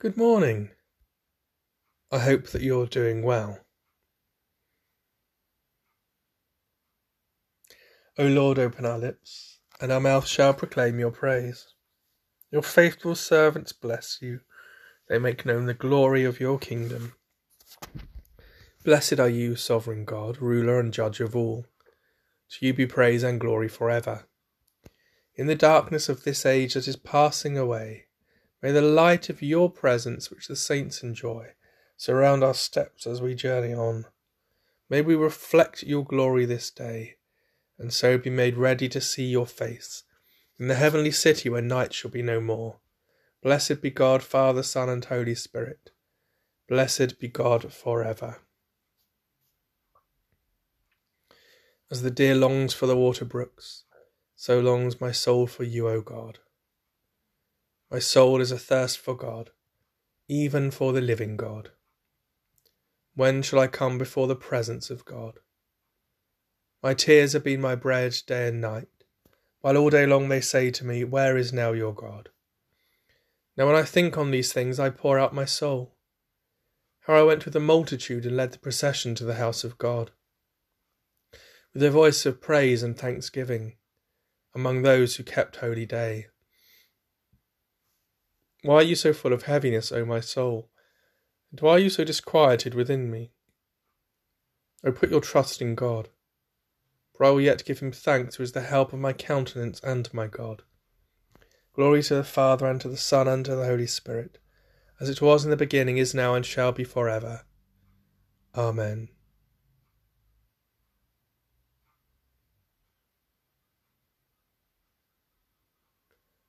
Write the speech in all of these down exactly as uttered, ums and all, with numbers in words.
Good morning. I hope that you're doing well. O Lord, open our lips, and our mouth shall proclaim your praise. Your faithful servants bless you. They make known the glory of your kingdom. Blessed are you, sovereign God, ruler and judge of all. To you be praise and glory forever. In the darkness of this age that is passing away, may the light of your presence, which the saints enjoy, surround our steps as we journey on. May we reflect your glory this day, and so be made ready to see your face, in the heavenly city where night shall be no more. Blessed be God, Father, Son, and Holy Spirit. Blessed be God forever. As the deer longs for the water brooks, so longs my soul for you, O God. My soul is athirst for God, even for the living God. When shall I come before the presence of God? My tears have been my bread day and night, while all day long they say to me, "Where is now your God?" Now when I think on these things, I pour out my soul. How I went with the multitude and led the procession to the house of God, with a voice of praise and thanksgiving, among those who kept holy day. Why are you so full of heaviness, O my soul? And why are you so disquieted within me? O put your trust in God, for I will yet give him thanks, who is the help of my countenance and my God. Glory to the Father, and to the Son, and to the Holy Spirit, as it was in the beginning, is now, and shall be forever. Amen.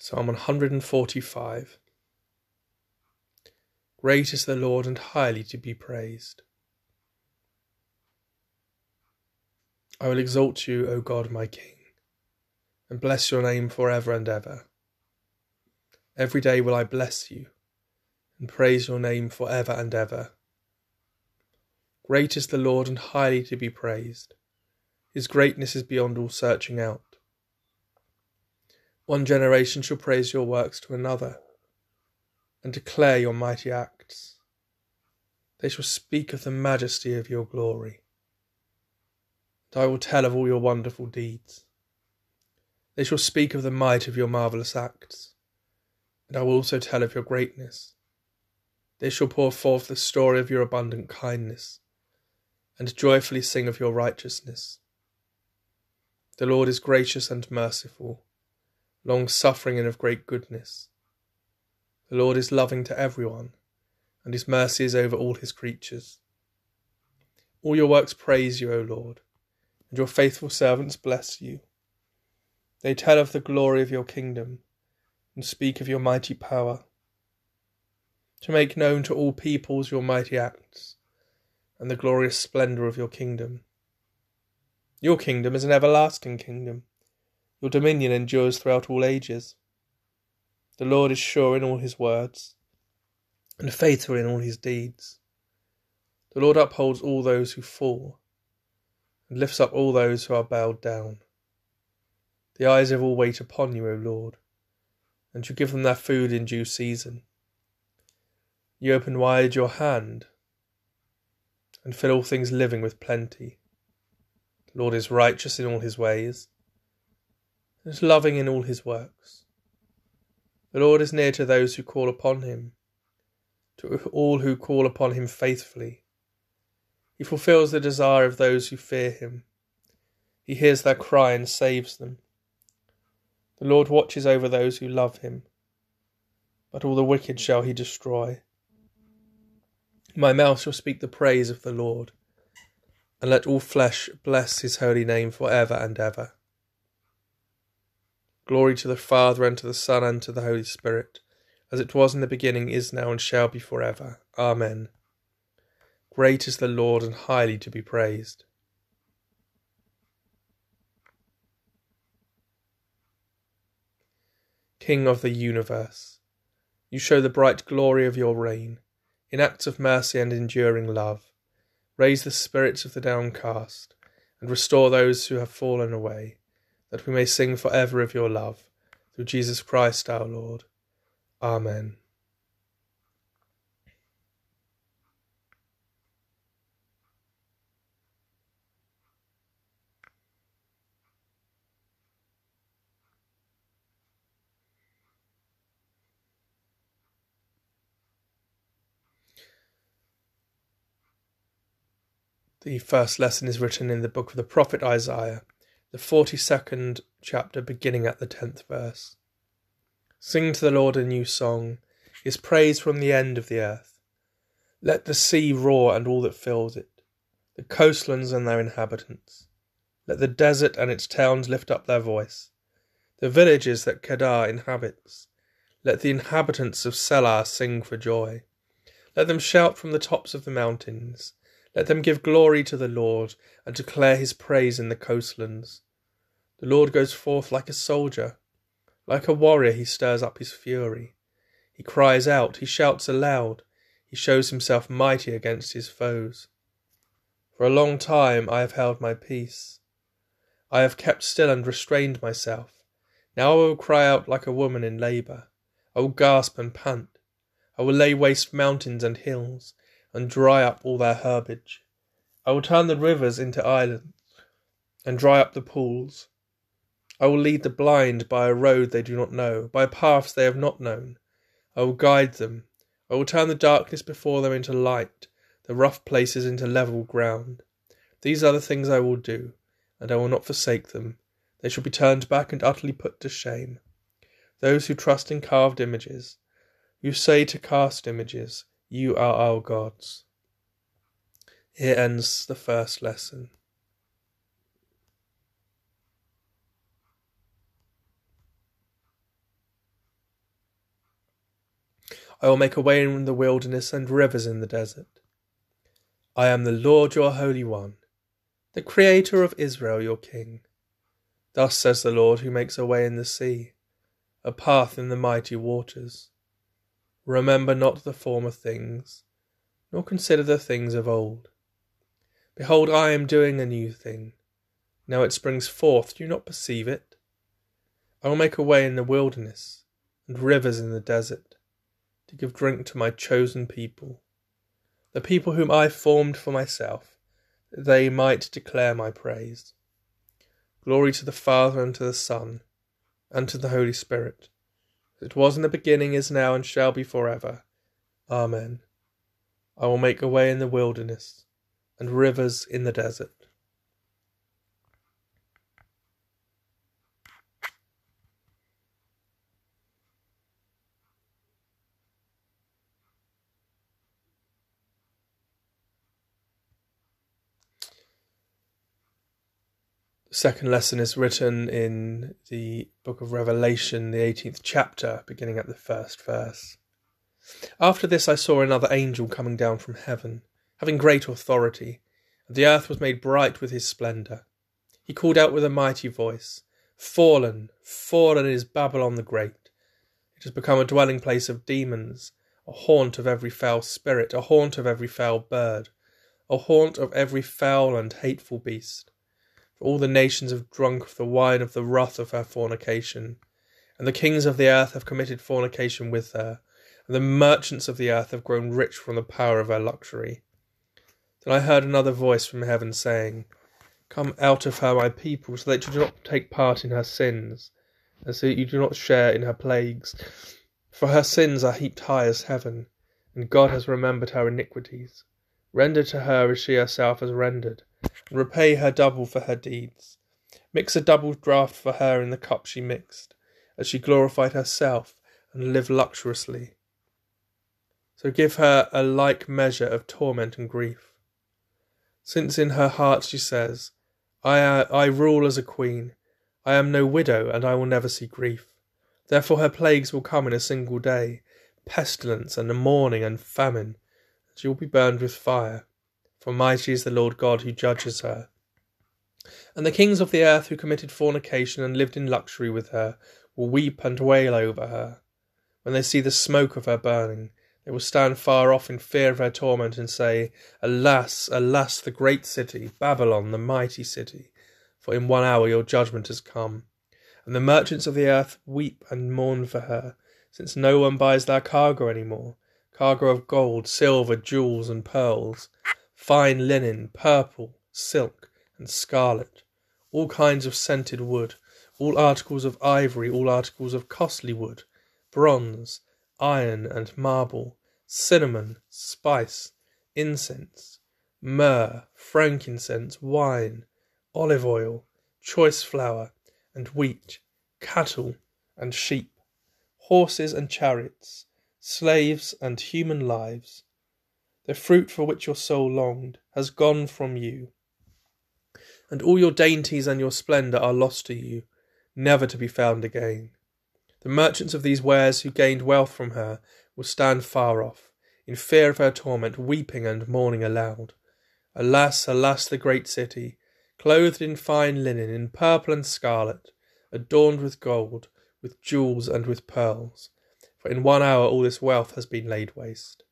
Psalm one hundred forty-five. Great is the Lord and highly to be praised. I will exalt you, O God, my King, and bless your name forever and ever. Every day will I bless you, and praise your name forever and ever. Great is the Lord and highly to be praised. His greatness is beyond all searching out. One generation shall praise your works to another, and declare your mighty acts. They shall speak of the majesty of your glory, and I will tell of all your wonderful deeds. They shall speak of the might of your marvellous acts, and I will also tell of your greatness. They shall pour forth the story of your abundant kindness, and joyfully sing of your righteousness. The Lord is gracious and merciful, long-suffering and of great goodness. The Lord is loving to everyone, and his mercy is over all his creatures. All your works praise you, O Lord, and your faithful servants bless you. They tell of the glory of your kingdom, and speak of your mighty power, to make known to all peoples your mighty acts, and the glorious splendour of your kingdom. Your kingdom is an everlasting kingdom. Your dominion endures throughout all ages. The Lord is sure in all his words, and faithful in all his deeds. The Lord upholds all those who fall, and lifts up all those who are bowed down. The eyes of all wait upon you, O Lord, and you give them their food in due season. You open wide your hand, and fill all things living with plenty. The Lord is righteous in all his ways, and is loving in all his works. The Lord is near to those who call upon him, to all who call upon him faithfully. He fulfills the desire of those who fear him. He hears their cry and saves them. The Lord watches over those who love him, but all the wicked shall he destroy. My mouth shall speak the praise of the Lord, and let all flesh bless his holy name forever and ever. Glory to the Father, and to the Son, and to the Holy Spirit, as it was in the beginning, is now, and shall be forever. Amen. Great is the Lord, and highly to be praised. King of the universe, you show the bright glory of your reign, in acts of mercy and enduring love. Raise the spirits of the downcast, and restore those who have fallen away, that we may sing forever of your love, through Jesus Christ our Lord. Amen. The first lesson is written in the book of the prophet Isaiah, the forty-second chapter, beginning at the tenth verse. Sing to the Lord a new song, his praise from the end of the earth. Let the sea roar and all that fills it, the coastlands and their inhabitants. Let the desert and its towns lift up their voice, the villages that Kedar inhabits. Let the inhabitants of Selah sing for joy. Let them shout from the tops of the mountains. Let them give glory to the Lord, and declare his praise in the coastlands. The Lord goes forth like a soldier. Like a warrior he stirs up his fury. He cries out, he shouts aloud. He shows himself mighty against his foes. For a long time I have held my peace. I have kept still and restrained myself. Now I will cry out like a woman in labour. I will gasp and pant. I will lay waste mountains and hills, and dry up all their herbage. I will turn the rivers into islands, and dry up the pools. I will lead the blind by a road they do not know, by paths they have not known. I will guide them. I will turn the darkness before them into light, the rough places into level ground. These are the things I will do, and I will not forsake them. They shall be turned back and utterly put to shame. Those who trust in carved images, who say to cast images, you are our gods. Here ends the first lesson. I will make a way in the wilderness and rivers in the desert. I am the Lord your Holy One, the Creator of Israel your King. Thus says the Lord who makes a way in the sea, a path in the mighty waters. Remember not the former things, nor consider the things of old. Behold, I am doing a new thing. Now it springs forth, do you not perceive it? I will make a way in the wilderness, and rivers in the desert, to give drink to my chosen people, the people whom I formed for myself, that they might declare my praise. Glory to the Father, and to the Son, and to the Holy Spirit, it was in the beginning, is now, and shall be forever. Amen. I will make a way in the wilderness, and rivers in the desert. Second lesson is written in the book of Revelation, the eighteenth chapter, beginning at the first verse. After this I saw another angel coming down from heaven, having great authority, and the earth was made bright with his splendour. He called out with a mighty voice, Fallen, fallen is Babylon the Great. It has become a dwelling place of demons, a haunt of every foul spirit, a haunt of every foul bird, a haunt of every foul and hateful beast. All the nations have drunk of the wine of the wrath of her fornication, and the kings of the earth have committed fornication with her, and the merchants of the earth have grown rich from the power of her luxury. Then I heard another voice from heaven saying, Come out of her, my people, so that you do not take part in her sins, and so that you do not share in her plagues. For her sins are heaped high as heaven, and God has remembered her iniquities. Render to her as she herself has rendered, and repay her double for her deeds. Mix a double draught for her in the cup she mixed, as she glorified herself and lived luxuriously. So give her a like measure of torment and grief. Since in her heart she says, I, I rule as a queen, I am no widow, and I will never see grief. Therefore her plagues will come in a single day, pestilence and mourning and famine. She will be burned with fire. For mighty is the Lord God who judges her. And the kings of the earth who committed fornication and lived in luxury with her will weep and wail over her. When they see the smoke of her burning, they will stand far off in fear of her torment and say, Alas, alas, the great city, Babylon, the mighty city, for in one hour your judgment has come. And the merchants of the earth weep and mourn for her, since no one buys their cargo any more, cargo of gold, silver, jewels, and pearls, fine linen, purple, silk, and scarlet, all kinds of scented wood, all articles of ivory, all articles of costly wood, bronze, iron and marble, cinnamon, spice, incense, myrrh, frankincense, wine, olive oil, choice flour, and wheat, cattle and sheep, horses and chariots, slaves and human lives. The fruit for which your soul longed has gone from you, and all your dainties and your splendour are lost to you, never to be found again. The merchants of these wares who gained wealth from her will stand far off, in fear of her torment, weeping and mourning aloud. Alas, alas, the great city, clothed in fine linen, in purple and scarlet, adorned with gold, with jewels and with pearls, for in one hour all this wealth has been laid waste.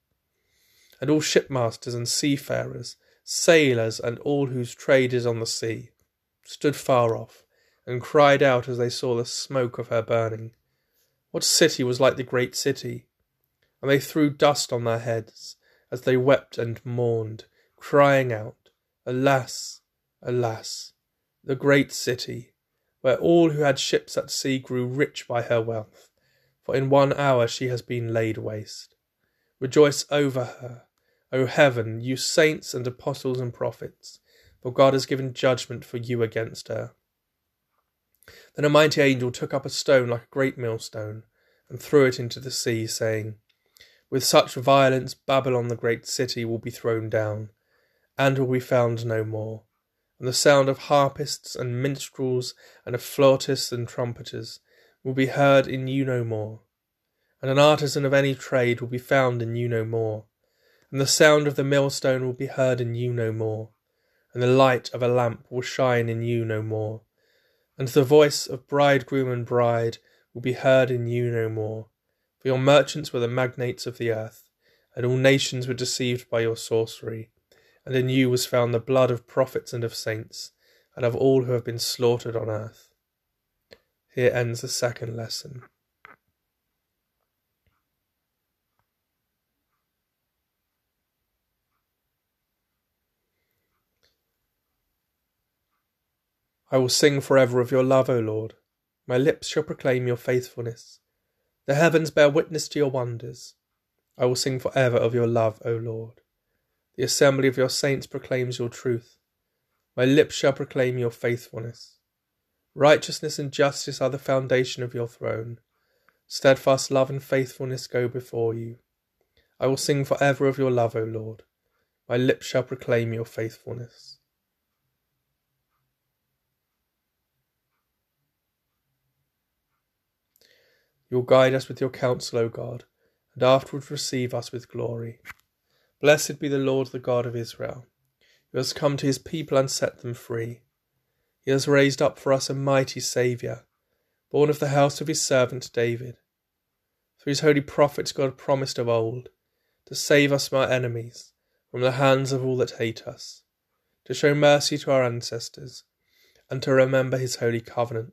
And all shipmasters and seafarers, sailors and all whose trade is on the sea, stood far off, and cried out as they saw the smoke of her burning. What city was like the great city? And they threw dust on their heads, as they wept and mourned, crying out, Alas, alas, the great city, where all who had ships at sea grew rich by her wealth, for in one hour she has been laid waste. Rejoice over her, O heaven, you saints and apostles and prophets, for God has given judgment for you against her. Then a mighty angel took up a stone like a great millstone, and threw it into the sea, saying, With such violence Babylon the great city will be thrown down, and will be found no more. And the sound of harpists and minstrels, and of flautists and trumpeters, will be heard in you no more. And an artisan of any trade will be found in you no more. And the sound of the millstone will be heard in you no more, and the light of a lamp will shine in you no more, and the voice of bridegroom and bride will be heard in you no more, for your merchants were the magnates of the earth, and all nations were deceived by your sorcery, and in you was found the blood of prophets and of saints, and of all who have been slaughtered on earth. Here ends the second lesson. I will sing forever of your love, O Lord. My lips shall proclaim your faithfulness. The heavens bear witness to your wonders. I will sing forever of your love, O Lord. The assembly of your saints proclaims your truth. My lips shall proclaim your faithfulness. Righteousness and justice are the foundation of your throne. Steadfast love and faithfulness go before you. I will sing forever of your love, O Lord. My lips shall proclaim your faithfulness. You will guide us with your counsel, O God, and afterwards receive us with glory. Blessed be the Lord, the God of Israel, who has come to his people and set them free. He has raised up for us a mighty Saviour, born of the house of his servant David. Through his holy prophets God promised of old, to save us from our enemies, from the hands of all that hate us, to show mercy to our ancestors, and to remember his holy covenant.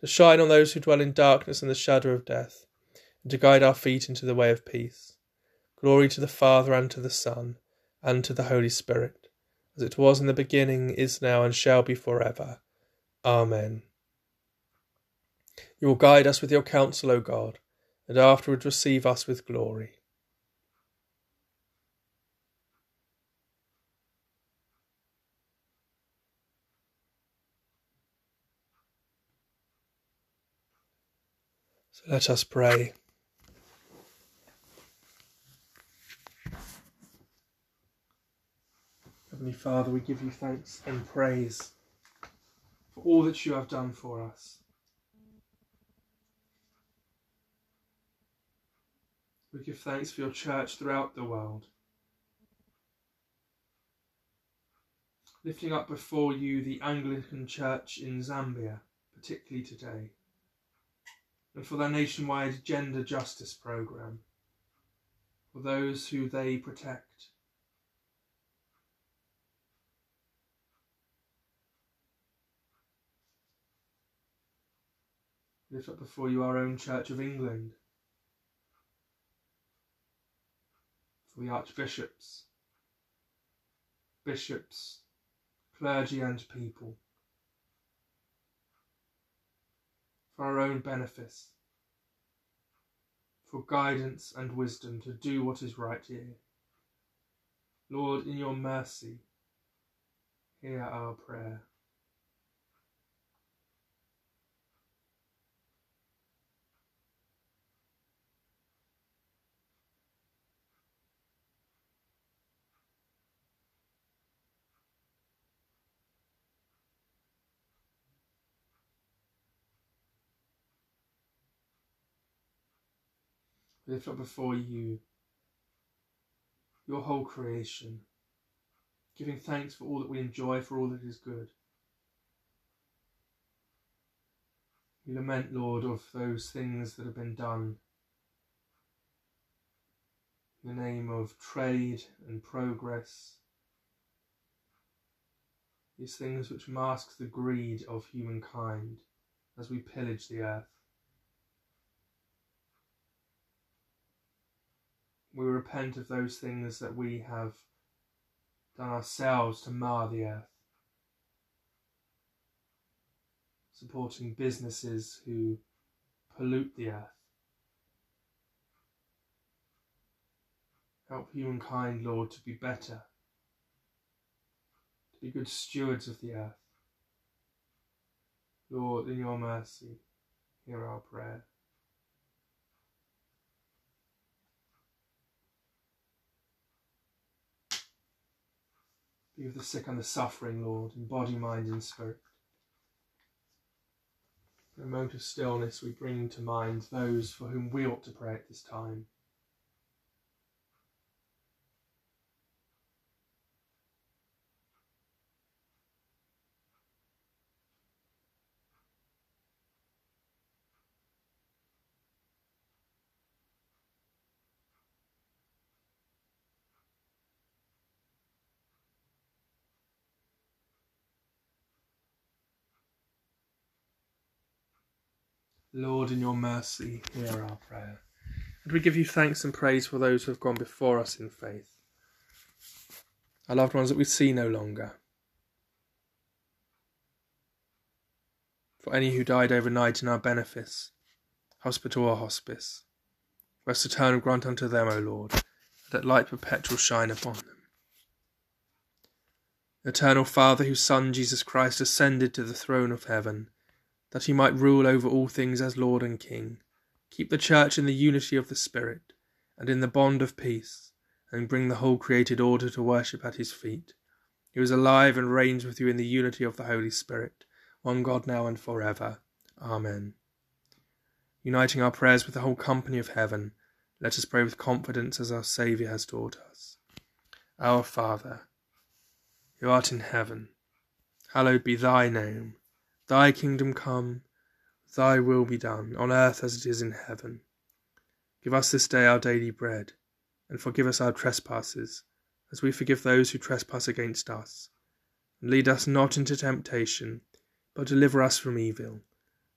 to shine on those who dwell in darkness and the shadow of death, and to guide our feet into the way of peace. Glory to the Father, and to the Son, and to the Holy Spirit, as it was in the beginning, is now, and shall be forever. Amen. You will guide us with your counsel, O God, and afterward receive us with glory. So let us pray. Heavenly Father, we give you thanks and praise for all that you have done for us. We give thanks for your church throughout the world, lifting up before you the Anglican Church in Zambia, particularly today, and for their nationwide gender justice programme, for those who they protect. Lift up before you our own Church of England, for the archbishops, bishops, clergy and people, for our own benefice, for guidance and wisdom to do what is right here. Lord, in your mercy, hear our prayer. Lift up before you your whole creation, giving thanks for all that we enjoy, for all that is good. We lament, Lord, of those things that have been done in the name of trade and progress, these things which mask the greed of humankind as we pillage the earth. We repent of those things that we have done ourselves to mar the earth, supporting businesses who pollute the earth. Help humankind, Lord, to be better, to be good stewards of the earth. Lord, in your mercy, hear our prayer. Be with the sick and the suffering, Lord, in body, mind and spirit. In a moment of stillness, we bring to mind those for whom we ought to pray at this time. Lord, in your mercy, hear our prayer. And we give you thanks and praise for those who have gone before us in faith, our loved ones that we see no longer, for any who died overnight in our benefice, hospital or hospice. Rest eternal grant unto them, O Lord, that light perpetual shine upon them. Eternal Father, whose Son, Jesus Christ, ascended to the throne of heaven, that he might rule over all things as Lord and King, keep the Church in the unity of the Spirit, and in the bond of peace, and bring the whole created order to worship at his feet. He is alive and reigns with you in the unity of the Holy Spirit, one God now and forever. Amen. Uniting our prayers with the whole company of heaven, let us pray with confidence as our Saviour has taught us. Our Father, who art in heaven, hallowed be thy name. Thy kingdom come, thy will be done, on earth as it is in heaven. Give us this day our daily bread, and forgive us our trespasses, as we forgive those who trespass against us. And lead us not into temptation, but deliver us from evil.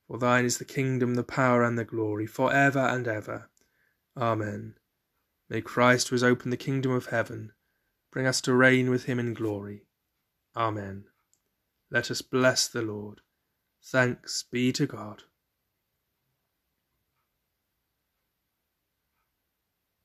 For thine is the kingdom, the power, and the glory, for ever and ever. Amen. May Christ, who has opened the kingdom of heaven, bring us to reign with him in glory. Amen. Let us bless the Lord. Thanks be to God.